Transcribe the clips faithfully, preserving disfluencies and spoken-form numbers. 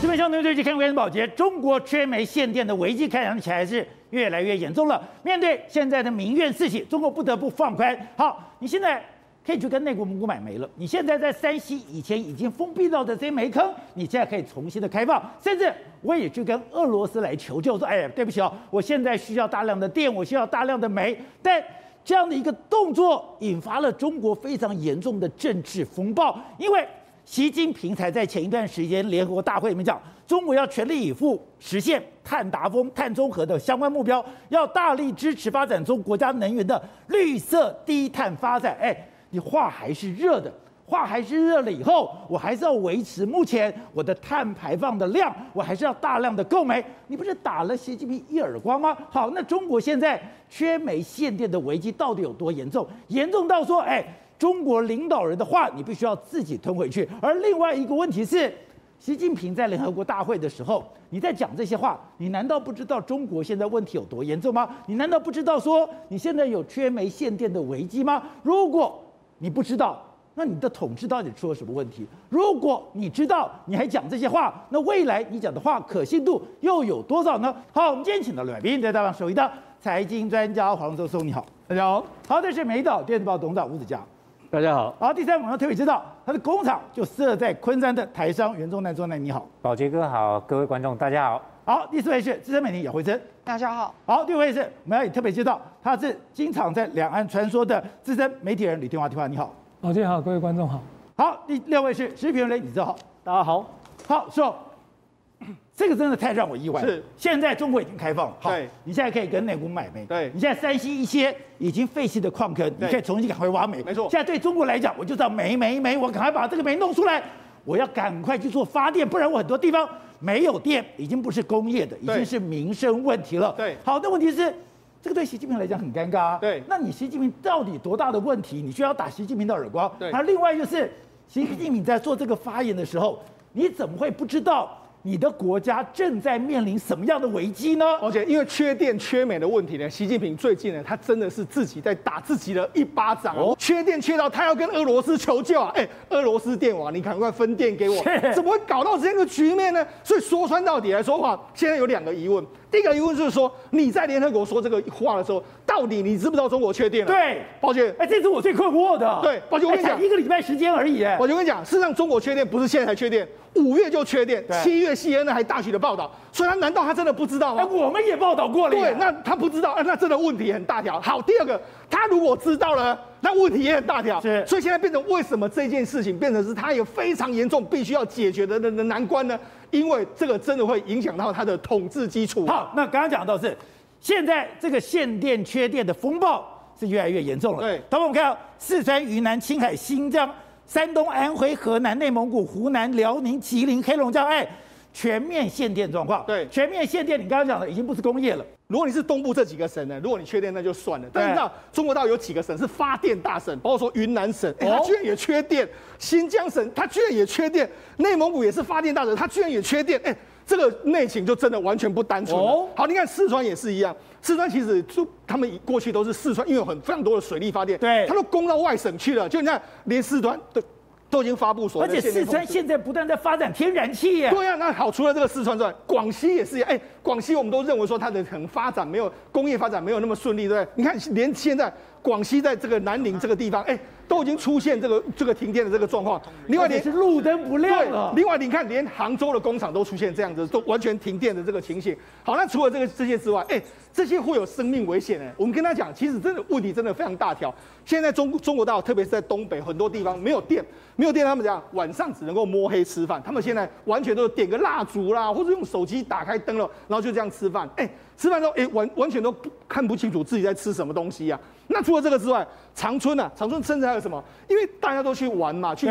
这边相对最近看关保洁，中国缺煤限电的危机看起来是越来越严重了。面对现在的民怨四起，中国不得不放宽。好，你现在可以去跟内国蒙古买煤了。你现在在山西以前已经封闭到的这些煤坑，你现在可以重新的开放，甚至我也去跟俄罗斯来求救，说：“哎呀，对不起哦，我现在需要大量的电，我需要大量的煤。”但这样的一个动作引发了中国非常严重的政治风暴，因为习近平才在前一段时间联合国大会里面讲，中国要全力以赴实现碳达峰、碳中和的相关目标，要大力支持发展中国家能源的绿色低碳发展。哎，你话还是热的，话还是热了以后，我还是要维持目前我的碳排放的量，我还是要大量的购煤。你不是打了习近平一耳光吗？好，那中国现在缺煤限电的危机到底有多严重？严重到说，哎。中国领导人的话，你必须要自己吞回去。而另外一个问题是，习近平在联合国大会的时候，你在讲这些话，你难道不知道中国现在问题有多严重吗？你难道不知道说你现在有缺煤限电的危机吗？如果你不知道，那你的统治到底出了什么问题？如果你知道，你还讲这些话，那未来你讲的话可信度又有多少呢？好，我们今天请到来宾，在大家首席的财经专家黄周松，你好，大家好。好，这是美岛电子报董事长吴子嘉。大家好，好，第三，我们要特别知道，他的工厂就设在昆山的台商袁仲南，仲南你好，保洁哥好，各位观众大家好，好，第四位是资深媒体姚慧珍，大家好，好，第五位是我们要也特别知道，他是经常在两岸穿梭的资深媒体人吕天华，天华你好，保洁好，各位观众好，好，第六位是时评人李志豪，大家好，好，说。这个真的太让我意外了。是，现在中国已经开放了，好，你现在可以跟内蒙古买煤。对，你现在山西一些已经废弃的矿坑，你可以重新赶快挖煤。没错。现在对中国来讲，我就知道煤煤煤，我赶快把这个煤弄出来，我要赶快去做发电，不然我很多地方没有电，已经不是工业的，已经是民生问题了。对。好的，问题是这个对习近平来讲很尴尬啊。对。那你习近平到底多大的问题？你需要打习近平的耳光。对。还有另外就是，习近平在做这个发言的时候，你怎么会不知道？你的国家正在面临什么样的危机呢？而且因为缺电缺煤的问题呢，习近平最近呢，他真的是自己在打自己的一巴掌哦。缺电缺到他要跟俄罗斯求救啊！哎、欸，俄罗斯电网，你赶快分电给我，怎么会搞到这个局面呢？所以说穿到底来说话，现在有两个疑问。第一个疑问就是说，你在联合国说这个话的时候，到底你知不知道中国缺电了？对，抱歉，哎、欸，这是我最困惑的。对，抱歉，我跟你讲，欸、一个礼拜时间而已。哎，我就跟你讲，事实上中国缺电不是现在才缺电，五月就缺电，七月。C N N 还大举的报道，所以他难道他真的不知道吗？欸、我们也报道过了。对，那他不知道，那真的问题很大条。好，第二个，他如果知道了，那问题也很大条。是，所以现在变成为什么这件事情变成是他有非常严重必须要解决的难关呢？因为这个真的会影响到他的统治基础。好，那刚刚讲到是，现在这个限电缺电的风暴是越来越严重了。对，那我们看到四川、云南、青海、新疆、山东、安徽、河南、内蒙古、湖南、辽宁、吉林、黑龙江，哎。全面限电状况，对，全面限电，你刚刚讲的已经不是工业了。如果你是东部这几个省呢，如果你缺电那就算了。但是你知道中国大陆有几个省是发电大省，包括说云南省，欸、它居然也缺电；哦、新疆省它居然也缺电；内蒙古也是发电大省，它居然也缺电。哎、欸，这个内情就真的完全不单纯了。哦、好，你看四川也是一样，四川其实就他们过去都是四川，因为有很非常多的水力发电，对，它都供到外省去了。就你看，连四川对。都已经发布所谓的，而且四川现在不断在发展天然气耶。对啊，那好，除了这个四川之外，广西也是。哎、欸，广西我们都认为说它的可能发展没有工业发展没有那么顺利，对不对？你看，连现在广西在这个南宁这个地方，哎、欸，都已经出现这个这个停电的这个状况。另外，连是路灯不亮了。另外，你看，连杭州的工厂都出现这样子，都完全停电的这个情形。好，那除了这个这些之外，哎、欸，这些会有生命危险呢。我们跟他讲，其实真的问题真的非常大条。现在中中国大陆，特别是在东北很多地方没有电。没有电，他们讲晚上只能够摸黑吃饭。他们现在完全都是点个蜡烛啦，或者用手机打开灯了，然后就这样吃饭。哎、欸，吃饭之后，哎、欸，完完全都看不清楚自己在吃什么东西啊。那除了这个之外，长春啊，长春甚至还有什么？因为大家都去玩嘛，去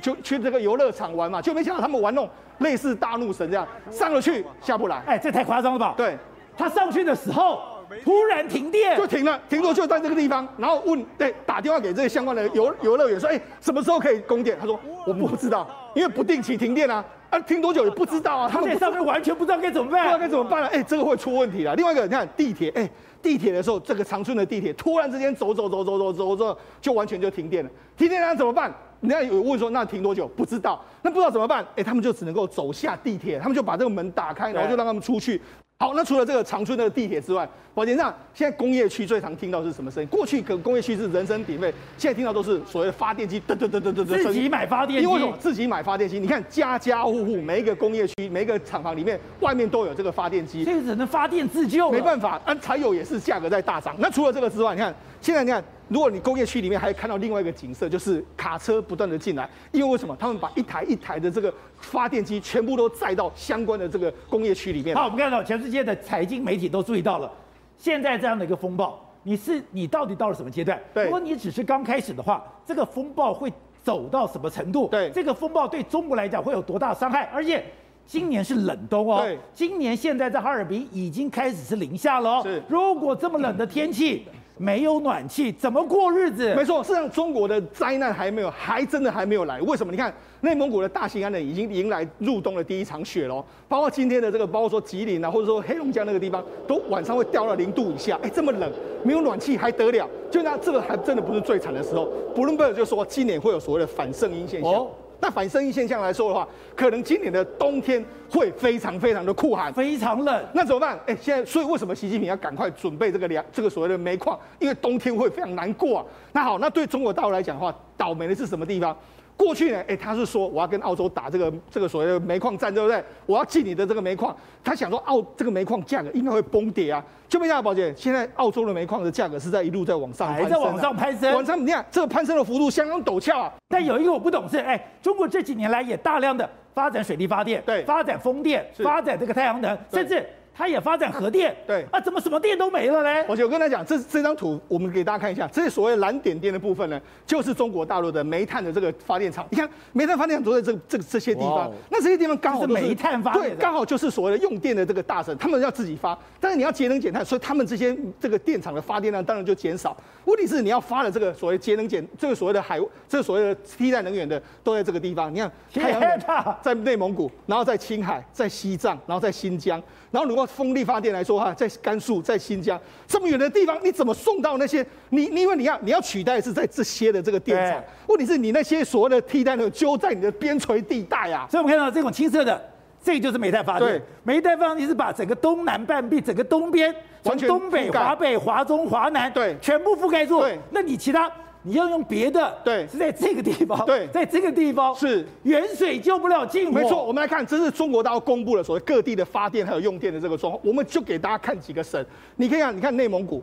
就去这个游乐场玩嘛，就没想到他们玩那种类似大怒神这样，上了去下不来。哎、欸，这太夸张了吧？对，他上去的时候。突然停电就停了，停了就在这个地方，然后问，对，打电话给这些相关的游游乐园说，哎、欸，什么时候可以供电？他说我不知道，因为不定期停电啊。啊，拼多久也不知道啊，他们上面完全不知道该怎么办，不知道该怎么办了、啊。哎、欸，这个会出问题了。另外一个，你看地铁，哎、欸，地铁的时候，这个长春的地铁突然之间走走走走走走走，就完全就停电了。停电那怎么办？人家有问说那停多久？不知道，那不知道怎么办？哎、欸，他们就只能够走下地铁，他们就把这个门打开，然后就让他们出去。好，那除了这个长春的地铁之外，宝杰上现在工业区最常听到是什么声音？过去可工业区是人声鼎沸，现在听到都是所谓的发电机，噔噔噔噔噔噔。自己买发电机，因为什么？自己买发电机。你看家家户户每一个工业区、每一个厂房里面，外面都有这个发电机，这个只能发电自救。没办法，啊，柴油也是价格在大涨。那除了这个之外，你看现在你看，如果你工业区里面还看到另外一个景色，就是卡车不断的进来，因为为什么？他们把一台一台的这个发电机全部都载到相关的这个工业区里面。好，我们看到前。世界的财经媒体都注意到了，现在这样的一个风暴，你是你到底到了什么阶段？如果你只是刚开始的话，这个风暴会走到什么程度？对，这个风暴对中国来讲会有多大伤害？而且今年是冷冬哦，今年现在在哈尔滨已经开始是零下了哦。如果这么冷的天气，没有暖气怎么过日子？没错，事实上中国的灾难还没有，还真的还没有来。为什么？你看内蒙古的大兴安岭已经迎来入冬的第一场雪喽，包括今天的这个，包括说吉林啊，或者说黑龙江那个地方，都晚上会掉到零度以下。哎，这么冷，没有暖气还得了？就那这个还真的不是最惨的时候。布伦贝尔就说，今年会有所谓的反圣婴现象。哦，那反声音现象来说的话，可能今年的冬天会非常非常的酷寒，非常冷。那怎么办？哎、欸，现在所以为什么习近平要赶快准备这个粮，这个所谓的煤矿？因为冬天会非常难过啊。那好，那对中国大陆来讲的话，倒霉的是什么地方？过去呢，哎、欸，他是说我要跟澳洲打这个这个所谓的煤矿战，对不对？我要进你的这个煤矿。他想说澳这个煤矿价格应该会崩跌啊。就没想到，宝姐，现在澳洲的煤矿的价格是在一路在往上攀升、啊，还在往上攀升。往上你看，这个攀升的幅度相当陡峭啊。但有一个我不懂是，哎、欸，中国这几年来也大量的发展水力发电，对，发展风电，发展这个太阳能，甚至。它也发展核电，对啊，怎么什么电都没了呢？而且我跟他讲，这这张图我们给大家看一下，这是所谓蓝点点的部分呢，就是中国大陆的煤炭的这个发电厂。你看煤炭发电厂都在这这这些地方， wow, 那这些地方刚好、就是、是煤炭发电，对，刚好就是所谓的用电的这个大省，他们要自己发，但是你要节能减碳，所以他们这些这个电厂的发电量当然就减少。问题是你要发的这个所谓节能减，这个所谓的海，这个所谓的替代能源的都在这个地方。你看太阳能在内蒙古，然后在青海，在西藏，然后在新疆，然后如果风力发电来说哈，在甘肃、在新疆这么远的地方，你怎么送到那些？你因为你要你要取代是在这些的这个电厂，问题是你那些所谓的替代呢，就在你的边陲地带啊。所以我们看到这种青色的，这就是煤炭发电。煤炭发电是把整个东南半壁、整个东边，从东北、华北、华中、华南，对，全部覆盖住。对，那你其他。你要用别的，对，是在这个地方，对，在这个地方是远水救不了近火。没错，我们来看，这是中国大陆公布了所谓各地的发电还有用电的这个状况，我们就给大家看几个省。你可以看，你看内蒙古，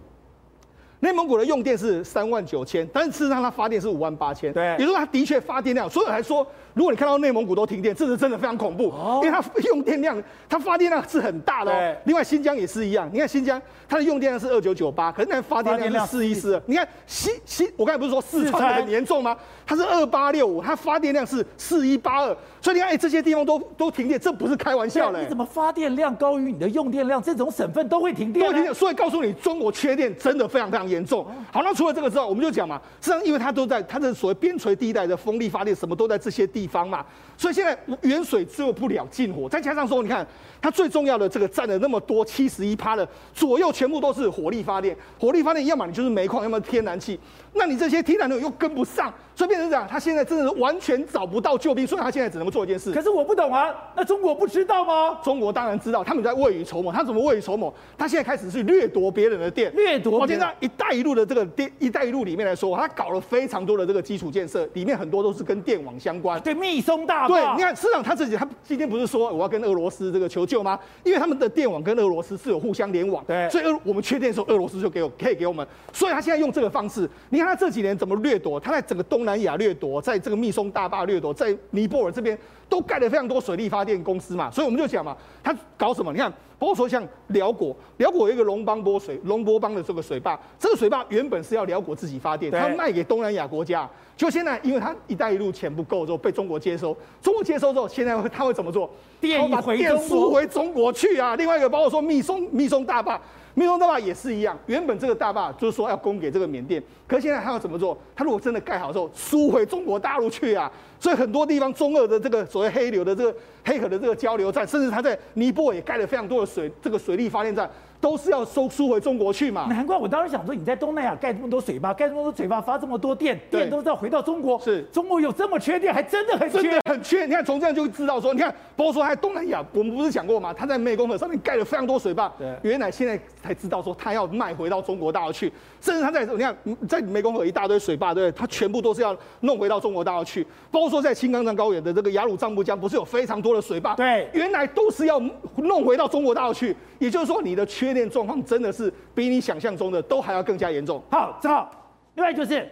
内蒙古的用电是三万九千，但是事实上它发电是五万八千，对，也就是它的确发电量。所以来说，如果你看到内蒙古都停电，这是真的非常恐怖，哦、因为它用电量，它发电量是很大的、哦。另外，新疆也是一样，你看新疆它的用电量是二九九八，可是它发电量是四一四二。你看西西，我刚才不是说四川很严重吗？它是二八六五，它发电量是四一八二。所以你看，哎、欸，这些地方都都停电，这不是开玩笑的、欸。你怎么发电量高于你的用电量？这种省份都会停电、啊。都停电，所以告诉你，中国缺电真的非常非常严重。好，那除了这个之外，我们就讲嘛，实际上因为它都在它的所谓边陲地带的风力发电，什么都在这些地方嘛，所以现在远水救不了近火。再加上说，你看它最重要的这个占了那么多七十一趴的左右，全部都是火力发电。火力发电要么你就是煤矿，要么天然气。那你这些天然能源又跟不上，所以变成这样，它现在真的是完全找不到救兵，所以它现在只能做一件事。可是我不懂啊，那中国不知道吗？中国当然知道，他们在未雨绸缪。他怎么未雨绸缪？他现在开始去掠夺别人的电，掠夺。我现在一带一路的这个电，一带一路里面来说，他搞了非常多的这个基础建设，里面很多都是跟电网相关。对，密松大坝。对，你看，市长他自己，他今天不是说我要跟俄罗斯这个求救吗？因为他们的电网跟俄罗斯是有互相联网，对，所以我们缺电的时候，俄罗斯就给我可以给我们。所以他现在用这个方式，你。他这几年怎么掠夺？他在整个东南亚掠夺，在这个密松大坝掠夺，在尼泊尔这边都盖了非常多水力发电公司嘛，所以我们就讲嘛，他搞什么？你看，包括说像辽国，辽国有一个龙邦波水龙波邦的这个水坝，这个水坝原本是要辽国自己发电，他卖给东南亚国家，就现在因为他一带一路钱不够之后被中国接收，中国接收之后，现在他会怎么做？电把电输回中国去啊！另外一个包括说密松密松大坝。密松大坝也是一样，原本这个大坝就是说要供给这个缅甸，可是现在他要怎么做？他如果真的盖好之后，输回中国大陆去啊！所以很多地方中俄的这个所谓黑流的这个黑河的这个交流站，甚至他在尼泊尔也盖了非常多的水这个水力发电站，都是要收输回中国去嘛。难怪我当时想说，你在东南亚盖这么多水坝，盖这么多水坝发这么多电，电都是要回到中国。是，中国有这么缺电，还真的很缺，真的很缺。你看从这样就知道说，你看包括他在东南亚，我们不是讲过吗？他在湄公河上面盖了非常多水坝，原来现在才知道说他要卖回到中国大陆去，甚至他在你看在湄公河一大堆水坝，对，他全部都是要弄回到中国大陆去。包括在青藏高原的这个雅鲁藏布江，不是有非常多。的水坝，对，原来都是要弄回到中国大陆去，也就是说，你的缺电状况真的是比你想象中的都还要更加严重。好，正好，另外就是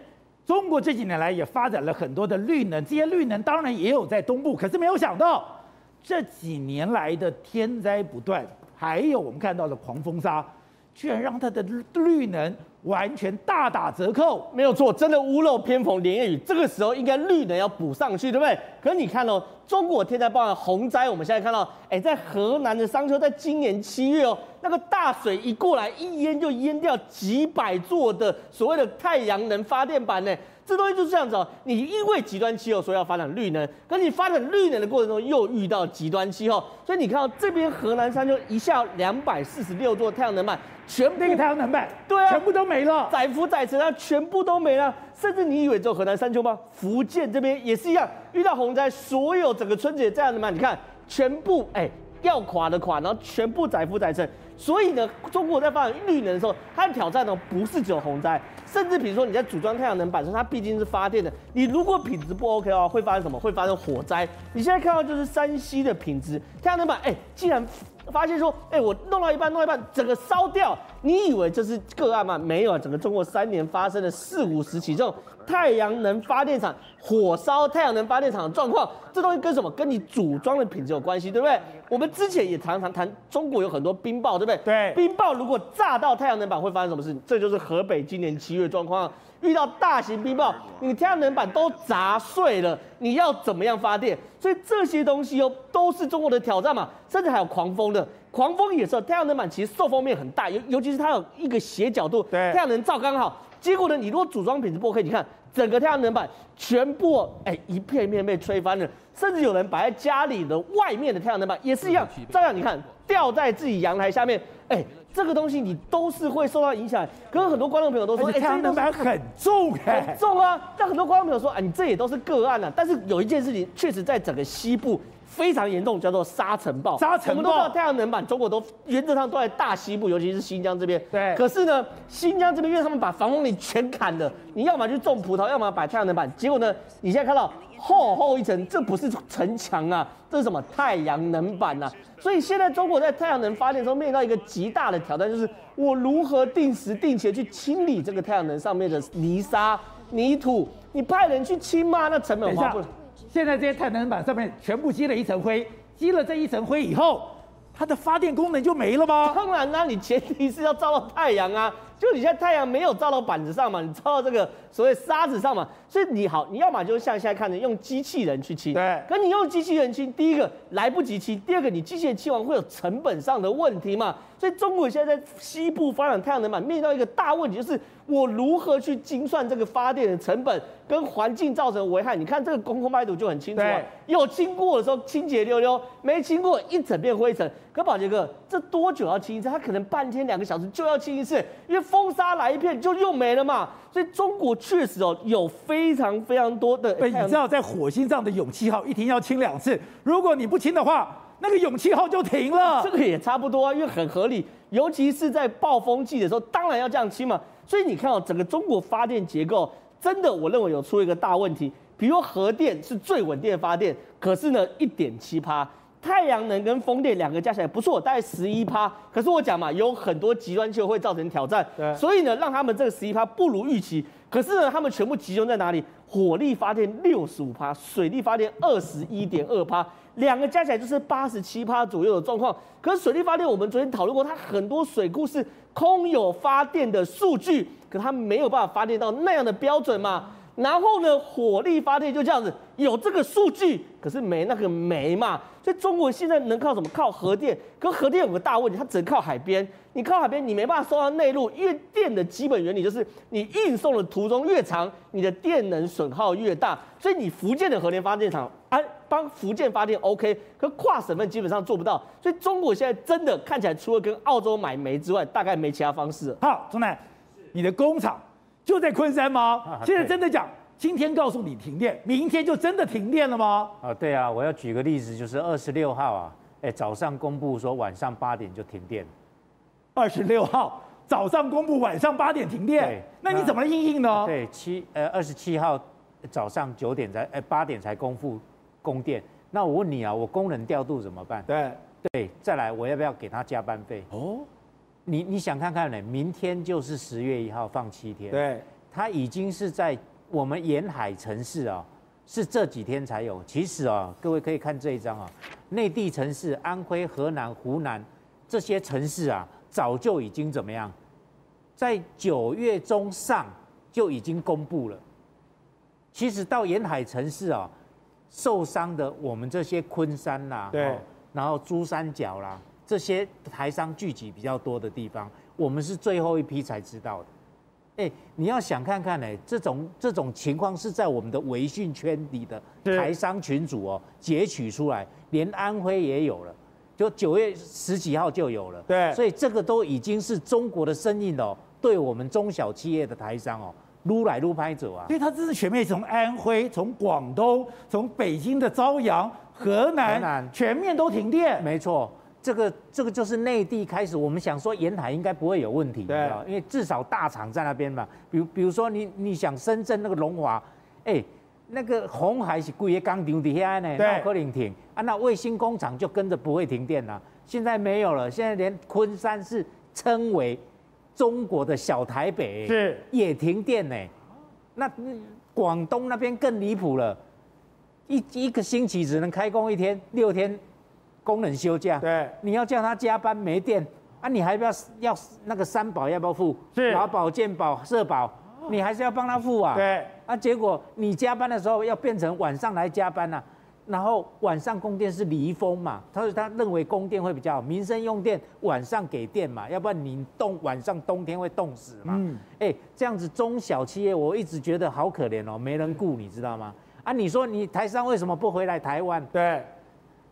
中国这几年来也发展了很多的绿能，这些绿能当然也有在东部，可是没有想到这几年来的天灾不断，还有我们看到的狂风沙，居然让它的绿能完全大打折扣。没有错，真的屋漏偏逢连夜雨，这个时候应该绿能要补上去，对不对？可是你看哦。中国天灾包含洪灾，我们现在看到，哎，在河南的商丘，在今年七月哦，那个大水一过来，一淹就淹掉几百座的所谓的太阳能发电板呢。这东西就是这样子哦，你因为极端气候说要发展绿能，可是你发展绿能的过程中又遇到极端气候，所以你看到这边河南商丘一下两百四十六座太阳能板，全部那个太阳能板，对啊，全部都没了，载浮载沉啊，全部都没了。甚至你以为只有河南商丘吗？福建这边也是一样，遇到洪灾，所有整个春节这样的嘛，你看全部哎、欸、要垮的垮，然后全部载浮载沉。所以呢，中国在发展绿能的时候，它的挑战呢不是只有洪灾，甚至比如说你在组装太阳能板的时候，它毕竟是发电的，你如果品质不 OK 哦，会发生什么？会发生火灾。你现在看到就是山西的品质太阳能板，哎、欸，竟然发现说，哎、欸，我弄到一半，弄到一半，整个烧掉。你以为这是个案吗？没有啊，整个中国三年发生了四五十起这种太阳能发电厂火烧太阳能发电厂的状况。这东西跟什么？跟你组装的品质有关系，对不对？我们之前也常常谈中国有很多冰雹，对不对？对，冰雹如果炸到太阳能板会发生什么事？这就是河北今年七月状况，遇到大型冰雹，你太阳能板都砸碎了，你要怎么样发电？所以这些东西哦，都是中国的挑战嘛，甚至还有狂风的。狂风也是，太阳能板其实受风面很大，尤尤其是它有一个斜角度，太阳能照刚好。结果呢，你如果组装品质不 OK， 你看整个太阳能板全部哎、欸、一片片被吹翻了，甚至有人摆在家里的外面的太阳能板也是一样，照样你看掉在自己阳台下面，哎、欸。这个东西你都是会受到影响，可是很多观众朋友都说，哎，太阳能板很重哎，很重啊。那很多观众朋友说，啊，你这也都是个案啊。但是有一件事情确实在整个西部非常严重，叫做沙尘暴。沙尘暴，我们都知道太阳能板，中国都原则上都在大西部，尤其是新疆这边。对。可是呢，新疆这边因为他们把防风林全砍了，你要么去种葡萄，要么摆太阳能板。结果呢，你现在看到厚厚一层，这不是城墙啊，这是什么太阳能板啊？所以现在中国在太阳能发电中面临到一个极大的挑战，就是我如何定时定期去清理这个太阳能上面的泥沙、泥土。你派人去清吗？那成本划不来。现在这些太阳能板上面全部积了一层灰，积了这一层灰以后，它的发电功能就没了吗？当然啦、啊，你前提是要照到太阳啊。就你现在太阳没有照到板子上嘛，你照到这个所谓沙子上嘛，所以你好，你要嘛就像现在看的用机器人去清，对。可你用机器人清，第一个来不及清，第二个你机器人清完会有成本上的问题嘛。所以中国现在在西部发展太阳能板，面对到一个大问题，就是我如何去精算这个发电的成本跟环境造成的危害。你看这个公空拍图就很清楚啊，有清过的时候清洁溜溜，没清过一整片灰尘。可宝杰哥，这多久要清一次？他可能半天两个小时就要清一次，因为风沙来一片就又没了嘛。所以中国确实哦有非常非常多的，你知道在火星上的勇气号一天要清两次，如果你不清的话，那个勇气号就停了。这个也差不多啊，因为很合理，尤其是在暴风季的时候，当然要这样清嘛。所以你看哦，整个中国发电结构真的，我认为有出一个大问题。比如核电是最稳定的发电，可是呢一点七趴。太阳能跟风电两个加起来不错，大概十一趴。可是我讲嘛，有很多极端气候会造成挑战，所以呢，让他们这个十一趴不如预期。可是呢，他们全部集中在哪里？火力发电六十五趴，水力发电二十一点二趴，两个加起来就是八十七趴左右的状况。可是水力发电，我们昨天讨论过，它很多水库是空有发电的数据，可它没有办法发电到那样的标准嘛。然后呢，火力发电就这样子，有这个数据，可是没那个煤嘛。所以中国现在能靠什么？靠核电。可核电有个大问题，它只靠海边。你靠海边，你没办法送到内陆，因为电的基本原理就是你运送的途中越长，你的电能损耗越大。所以你福建的核电发电厂，安帮福建发电 OK， 可跨省份基本上做不到。所以中国现在真的看起来，除了跟澳洲买煤之外，大概没其他方式了。好，钟南，你的工厂就在昆山吗？啊、现在真的讲，今天告诉你停电，明天就真的停电了吗？啊，对啊，我要举个例子，就是二十六号啊，哎、欸，早上公布说晚上八点就停电。二十六号早上公布，晚上八点停电，那你怎么应应呢？对，七呃二十七号早上九点才哎八点才公布供电，那我问你啊，我工人调度怎么办？对对，再来我要不要给他加班费？哦，你你想看看呢？明天就是十月一号放七天，对，他已经是在我们沿海城市啊、喔。是这几天才有，其实啊、喔，各位可以看这一张啊、喔，内地城市安徽、河南、湖南这些城市啊，早就已经怎么样，在九月中上就已经公布了。其实到沿海城市啊、喔，受伤的我们这些昆山啦，对，然后珠三角啦，这些台商聚集比较多的地方，我们是最后一批才知道的。哎、欸，你要想看看呢、欸，这种这种情况是在我们的微信圈里的台商群组哦、喔、截取出来，连安徽也有了，就九月十几号就有了。对，所以这个都已经是中国的生意哦，对我们中小企业的台商哦、喔，撸来撸拍走啊。因为它这是全面从安徽、从广东、从北京的朝阳、河南，河南全面都停电。没错。这个这个就是内地开始，我们想说沿海应该不会有问题，对，因为至少大厂在那边嘛。比如比如说你你想深圳那个龙华，哎、欸，那个红海是贵业钢厂底下呢，那可能停啊，那卫星工厂就跟着不会停电了。现在没有了，现在连昆山是称为中国的小台北、欸，是也停电呢、欸。那广东那边更离谱了，一一个星期只能开工一天，六天。工人休假，对，你要叫他加班没电啊，你还不要要那个三保要不要付？是劳保、健保、社保，你还是要帮他付啊。对啊，结果你加班的时候要变成晚上来加班啊，然后晚上供电是离峰嘛，他说他认为供电会比较好，民生用电晚上给电嘛，要不然你冻晚上冬天会冻死嘛。嗯，哎、欸，这样子中小企业我一直觉得好可怜哦，没人顾，你知道吗？啊，你说你台商为什么不回来台湾？对。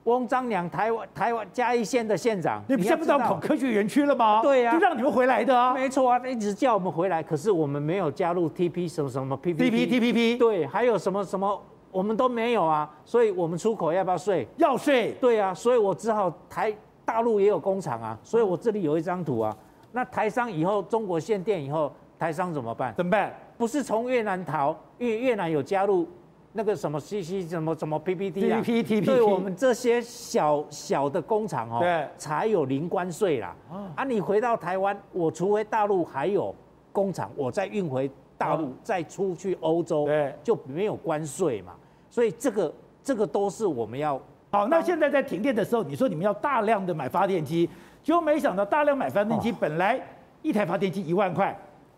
翁章梁，台湾台湾嘉义县的县长，你现在不是到考科学园区了吗？对呀、啊，就让你们回来的啊。没错啊，一直叫我们回来，可是我们没有加入 T P 什么什么 P P T P P， 对，还有什么什么我们都没有啊，所以我们出口要不要税？要税。对啊，所以我只好台大陆也有工厂啊，所以我这里有一张图啊，那台商以后中国限电以后，台商怎么办？怎么办？不是从越南逃，因为越南有加入。那个什么 C C 什么什么 P P T 啊，对我们这些小小的工厂哦，才有零关税啦。啊，你回到台湾，我除非大陆还有工厂，我再运回大陆，再出去欧洲，就没有关税嘛。所以这个这个都是我们要好。那现在在停电的时候，你说你们要大量的买发电机，结果没想到大量买发电机，本来一台发电机一万块。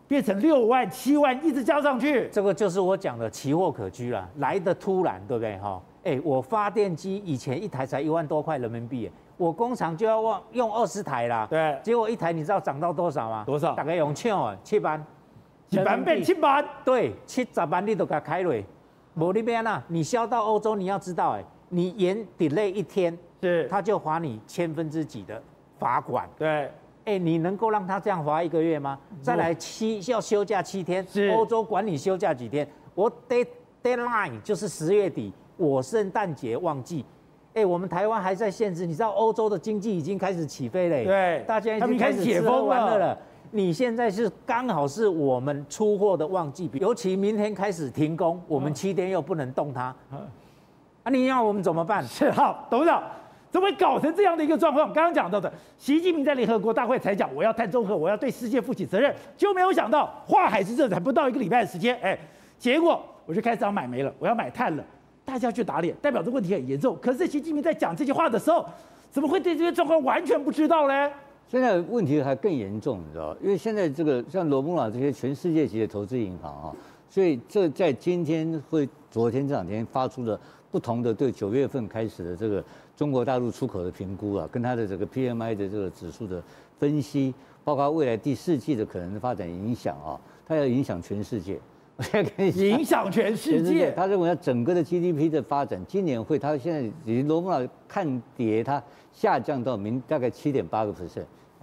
变成六万、七万，一直加上去，这个就是我讲的奇货可居了，来的突然，对不对？哈，哎，我发电机以前一台才一万多块人民币，我工厂就要用二十台啦，对，结果一台你知道涨到多少吗？多少？大概用七万，七万，一万变七万，对，七十万你都给开落，无你变啦，你销到欧洲，你要知道，哎，你延 delay 一天，是，他就罚你千分之几的罚款，对。哎、欸，你能够让他这样罚一个月吗？再来七要休假七天，欧洲管你休假几天。我 dead deadline 就是十月底，我圣诞节旺季。哎、欸，我们台湾还在限制，你知道欧洲的经济已经开始起飞了、欸，对，大家已经开始解封玩乐了。你现在是刚好是我们出货的旺季，尤其明天开始停工，我们七天又不能动它。嗯、啊，你要我们怎么办？是好，董事长。怎么会搞成这样的一个状况？刚刚讲到的，习近平在联合国大会才讲，我要碳中和，我要对世界负起责任，就没有想到化海之政才不到一个礼拜的时间，哎，结果我就开始要买煤了，我要买碳了，大家去打脸，代表这问题很严重。可是习近平在讲这些话的时候，怎么会对这些状况完全不知道呢？现在问题还更严重，你知道，因为现在这个像罗布朗这些全世界级的投资银行啊，所以这在今天会昨天这两天发出了不同的对九月份开始的这个中国大陆出口的评估啊，跟它的这个 P M I 的这个指数的分析，包括未来第四季的可能的发展影响啊，它要影响全世界。 影响全世界。他认为他整个的 G D P 的发展，今年会他现在已经罗姆老看跌，它下降到明大概 百分之七点八，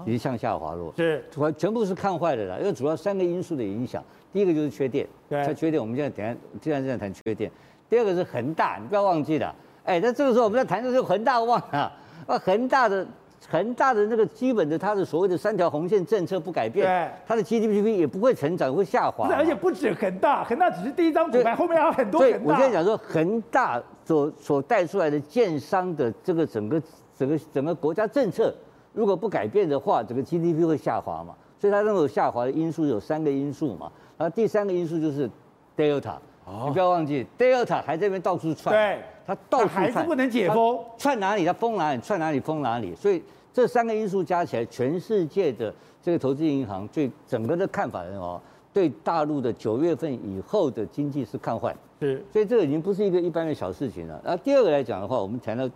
已经向下滑落。是，全部是看坏的啦，因为主要三个因素的影响。第一个就是缺电，它缺电，我们现在等下既然在谈缺电。第二个是恒大，你不要忘记了，哎，那这个时候我们在谈的是恒大忘了，那恒大的。 恒大的那个基本的，它的所谓的三条红线政策不改变，它的 G D P 也不会成长，会下滑。而且不止恒大，恒大只是第一张纸牌，后面还有很多恒大。我现在讲说，恒大所所带出来的建商的这个整个整个整个国家政策，如果不改变的话，整个 G D P 会下滑嘛。所以它那种下滑的因素有三个因素嘛。然后第三个因素就是 Delta， 你不要忘记 Delta 还在那边到处窜。对。 他到处还是不能解封，串哪里他封哪里，串哪里封哪里。所以这三个因素加起来，全世界的这个投资银行最整个的看法人哦，对大陆的九月份以后的经济是看坏。是，所以这个已经不是一个一般的小事情了。然后第二个来讲的话，我们谈到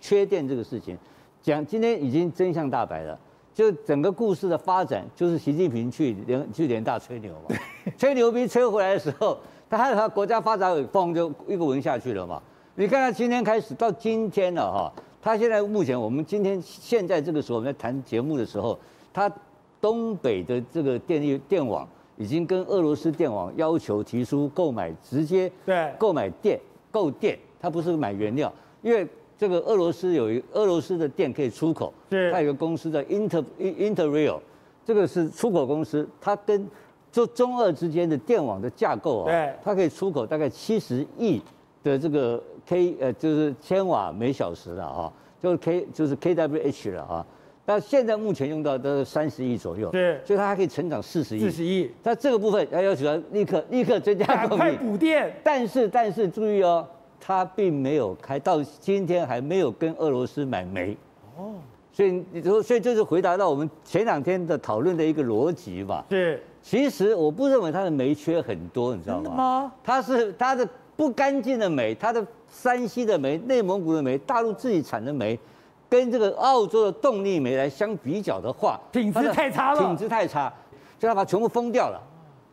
缺电这个事情，讲今天已经真相大白了，就整个故事的发展就是习近平去联去联大吹牛嘛，吹牛逼吹回来的时候，他他国家发展委风就一个文下去了嘛。 你看，他今天开始到今天了哈，他现在目前我们今天现在这个时候我们在谈节目的时候，他东北的这个电力电网已经跟俄罗斯电网要求提出购买直接对购买电购电，他不是买原料，因为这个俄罗斯有一俄罗斯的电可以出口，它有个公司叫 Inter interrail， 这个是出口公司，它跟就中俄之间的电网的架构啊，它可以出口大概七十亿的这个。 K 呃就是千瓦每小时了啊，就是 K 就是 K W H 了啊。但现在目前用到都是三十亿左右，对，所以它还可以成长四十亿。四十亿，它这个部分要要求它立刻立刻增加供应，赶快补电。但是但是注意哦，它并没有开到今天还没有跟俄罗斯买煤哦，所以你说所以这是回答到我们前两天的讨论的一个逻辑吧？是，其实我不认为它的煤缺很多，你知道吗？真的吗？它是它的。 不干净的煤，它的山西的煤、内蒙古的煤、大陆自己产的煤，跟这个澳洲的动力煤来相比较的话，品质太差了，品质太差，所以它把它全部封掉了，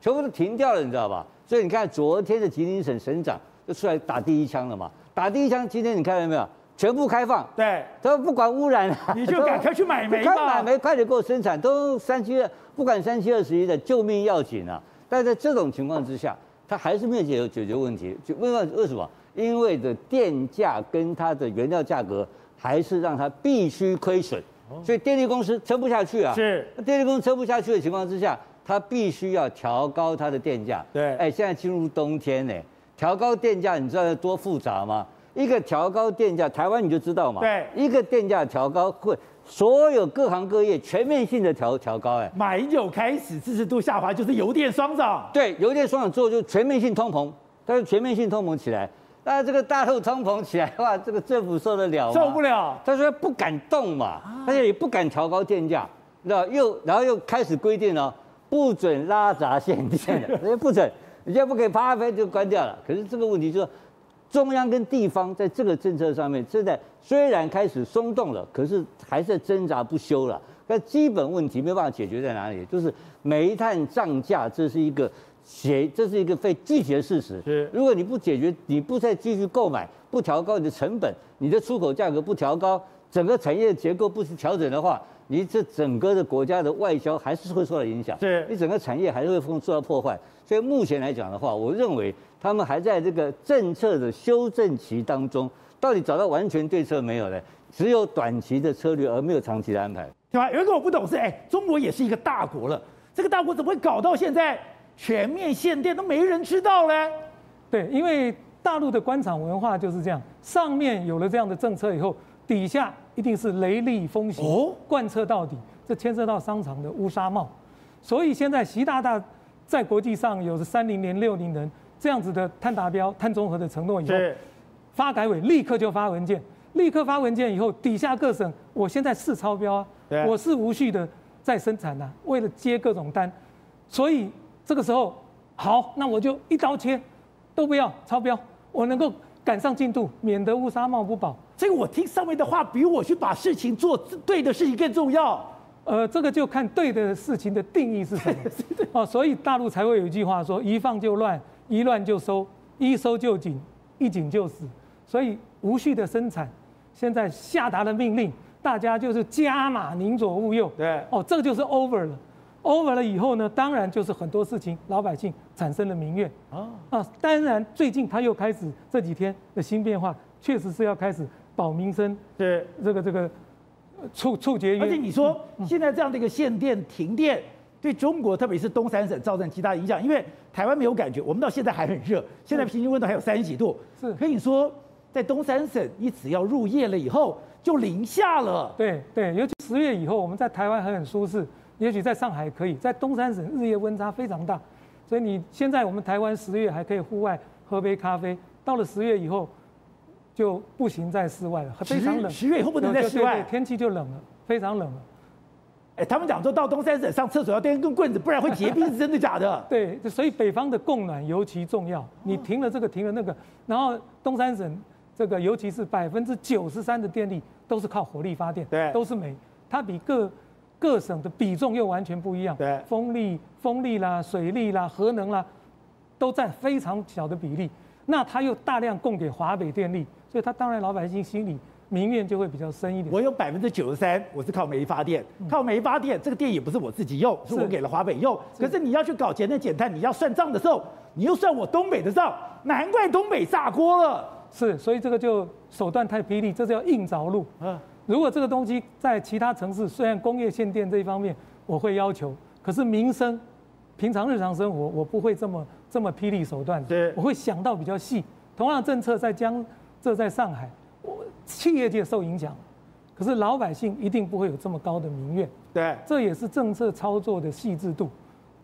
全部都停掉了，你知道吧？所以你看昨天的吉林省省长就出来打第一枪了嘛，打第一枪，今天你看到没有？全部开放，对，都不管污染了、啊，你就赶快去买煤吧，快买煤，快点给我生产，都三七二，不管三七二十一的，救命要紧啊！但在这种情况之下。 它还是没有解决解决问题，就为什么？为什么？因为的电价跟它的原料价格还是让它必须亏损，所以电力公司撑不下去啊。是，电力公司撑不下去的情况之下，它必须要调高它的电价。对，哎，现在进入冬天呢，调高电价，你知道有多复杂吗？一个调高电价，台湾你就知道嘛。对，一个电价调高会。 所有各行各业全面性的调调高，哎，马英九开始支持度下滑，就是油电双涨。对，油电双涨之后就全面性通膨，但是全面性通膨起来，那这个大陆通膨起来的话，这个政府受得了吗？受不了。他说不敢动嘛，而且也不敢调高电价，那又然后又开始规定了，不准拉闸限电，不准，你就不可以啪啪就关掉了。可是这个问题就是。 中央跟地方在这个政策上面，现在虽然开始松动了，可是还是挣扎不休了。但基本问题没办法解决在哪里？就是煤炭涨价，这是一个写，这是一个非具体的事实。如果你不解决，你不再继续购买，不调高你的成本，你的出口价格不调高，整个产业结构不去调整的话，你这整个的国家的外销还是会受到影响。是，你整个产业还是会受到破坏。所以目前来讲的话，我认为。 他们还在这个政策的修正期当中，到底找到完全对策没有呢？只有短期的策略，而没有长期的安排，对吧？有一个我不懂是，哎，中国也是一个大国了，这个大国怎么会搞到现在全面限电都没人知道呢？对，因为大陆的官场文化就是这样，上面有了这样的政策以后，底下一定是雷厉风行，哦、贯彻到底，这牵涉到商场的乌纱帽，所以现在习大大在国际上有着三零年、六零年。 这样子的碳达标、碳中和的承诺以后，发改委立刻就发文件，立刻发文件以后，底下各省，我现在是超标啊，我是无序的在生产啊，为了接各种单，所以这个时候好，那我就一刀切，都不要超标，我能够赶上进度，免得误杀帽不保。这个我听上面的话，比我去把事情做对的事情更重要。呃，这个就看对的事情的定义是什么。哦，所以大陆才会有一句话说：一放就乱，一乱就收，一收就紧，一紧就死。所以无序的生产，现在下达的命令，大家就是加码宁左勿右。对，哦，这就是 over 了。 over 了以后呢，当然就是很多事情老百姓产生了民怨啊啊！当然，最近他又开始这几天的新变化，确实是要开始保民生，对这个这个触触节约。而且你说、嗯、现在这样的一个限电停电，对中国特别是东三省造成极大影响，因为台湾没有感觉，我们到现在还很热，现在平均温度还有三十几度。是，可以说在东三省，一只要入夜了以后就零下了。对对，尤其十月以后，我们在台湾还很舒适。 也许在上海可以，在东三省日夜温差非常大，所以你现在我们台湾十月还可以户外喝杯咖啡，到了十月以后就不行在室外了，非常冷。十月以后不能在室外，天气就冷了，非常冷了。哎，他们讲说到东三省上厕所要带根棍子，不然会结冰，是真的假的？对，所以北方的供暖尤其重要。你停了这个，停了那个，然后东三省这个尤其是百分之九十三的电力都是靠火力发电，对，都是煤，它比各 各省的比重又完全不一样，对，风力、风力啦、水力啦、核能啦，都占非常小的比例。那它又大量供给华北电力，所以它当然老百姓心里民怨就会比较深一点。我有百分之九十三，我是靠煤发电，嗯、靠煤发电，这个电也不是我自己用，是我给了华北用。是可是你要去搞节能减碳，你要算账的时候，你又算我东北的账，难怪东北炸锅了。是，所以这个就手段太霹雳，这是要硬着陆。嗯。 如果这个东西在其他城市，虽然工业限电这一方面我会要求，可是民生、平常日常生活，我不会这么这么霹雳手段的，我会想到比较细。同样的政策在江浙、在上海，我企业界受影响，可是老百姓一定不会有这么高的民怨。对，这也是政策操作的细致度。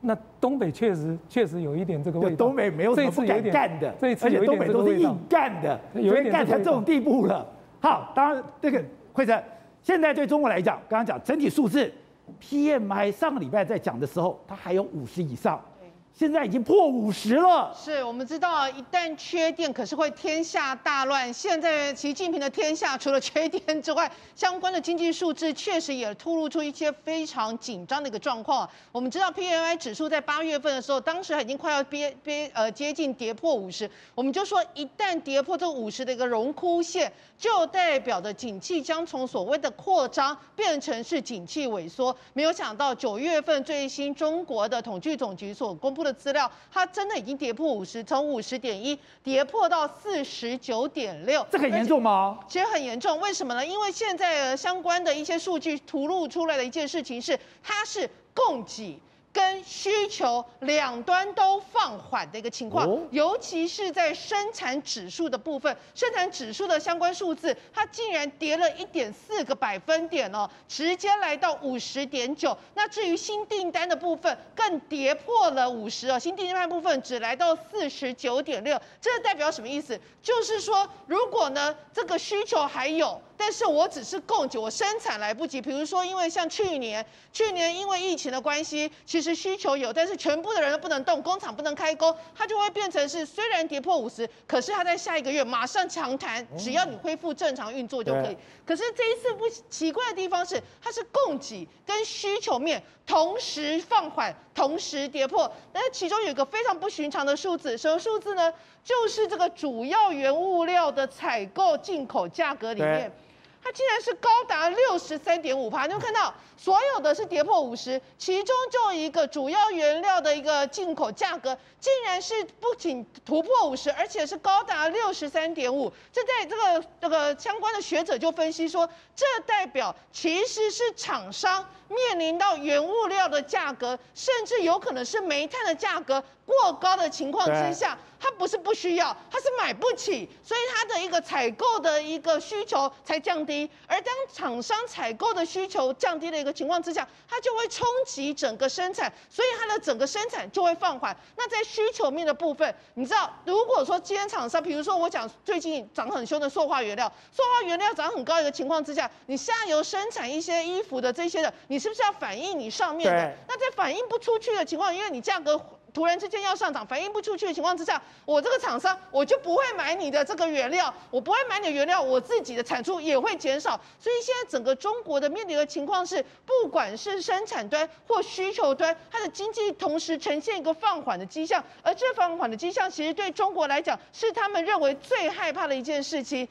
那东北确实确实有一点这个味道，东北没有什么不敢干的，这一次有一点这个味道，而且东北都是硬干的，有一点干成这种地步了。好，当然这个。 惠成，现在对中国来讲，刚刚讲整体数字 ，P M I 上个礼拜在讲的时候，它还有五十以上，现在已经破五十了。是我们知道，一旦缺电，可是会天下大乱。现在习近平的天下，除了缺电之外，相关的经济数字确实也透露出一些非常紧张的一个状况。我们知道 P M I 指数在八月份的时候，当时已经快要憋憋呃接近跌破五十，我们就说一旦跌破这五十的一个荣枯线。 就代表的景气将从所谓的扩张变成是景气萎缩。没有想到九月份最新中国的统计总局所公布的资料，它真的已经跌破五十，从五十点一跌破到四十九点六，这很严重吗？其实很严重，为什么呢？因为现在相关的一些数据吐露出来的一件事情是，它是供给 跟需求两端都放缓的一个情况，尤其是在生产指数的部分，生产指数的相关数字，它竟然跌了一点四个百分点哦，直接来到五十点九。那至于新订单的部分，更跌破了五十哦，新订单部分只来到四十九点六。这代表什么意思？就是说，如果呢这个需求还有， 但是我只是供给，我生产来不及。比如说，因为像去年，去年因为疫情的关系，其实需求有，但是全部的人都不能动，工厂不能开工，它就会变成是虽然跌破五十，可是它在下一个月马上强弹，只要你恢复正常运作就可以。可是这一次不奇怪的地方是，它是供给跟需求面同时放缓，同时跌破。但是其中有一个非常不寻常的数字，什么数字呢？就是这个主要原物料的采购进口价格里面， 它竟然是高达六十三点五趴，你就看到所有的是跌破五十，其中就一个主要原料的一个进口价格，竟然是不仅突破五十，而且是高达六十三点五。这在这个这个相关的学者就分析说，这代表其实是厂商面临到原物料的价格，甚至有可能是煤炭的价格过高的情况之下。 它不是不需要，它是买不起，所以它的一个采购的一个需求才降低。而当厂商采购的需求降低的一个情况之下，它就会冲击整个生产，所以它的整个生产就会放缓。那在需求面的部分，你知道，如果说今天厂商，比如说我讲最近涨很凶的塑化原料，塑化原料涨很高的一个情况之下，你下游生产一些衣服的这些的，你是不是要反映你上面的？那在反映不出去的情况，因为你价格突然之间要上涨，反映不出去的情况之下，我这个厂商我就不会买你的这个原料，我不会买你的原料，我自己的产出也会减少。所以现在整个中国的面临的情况是，不管是生产端或需求端，它的经济同时呈现一个放缓的迹象，而这放缓的迹象其实对中国来讲是他们认为最害怕的一件事情。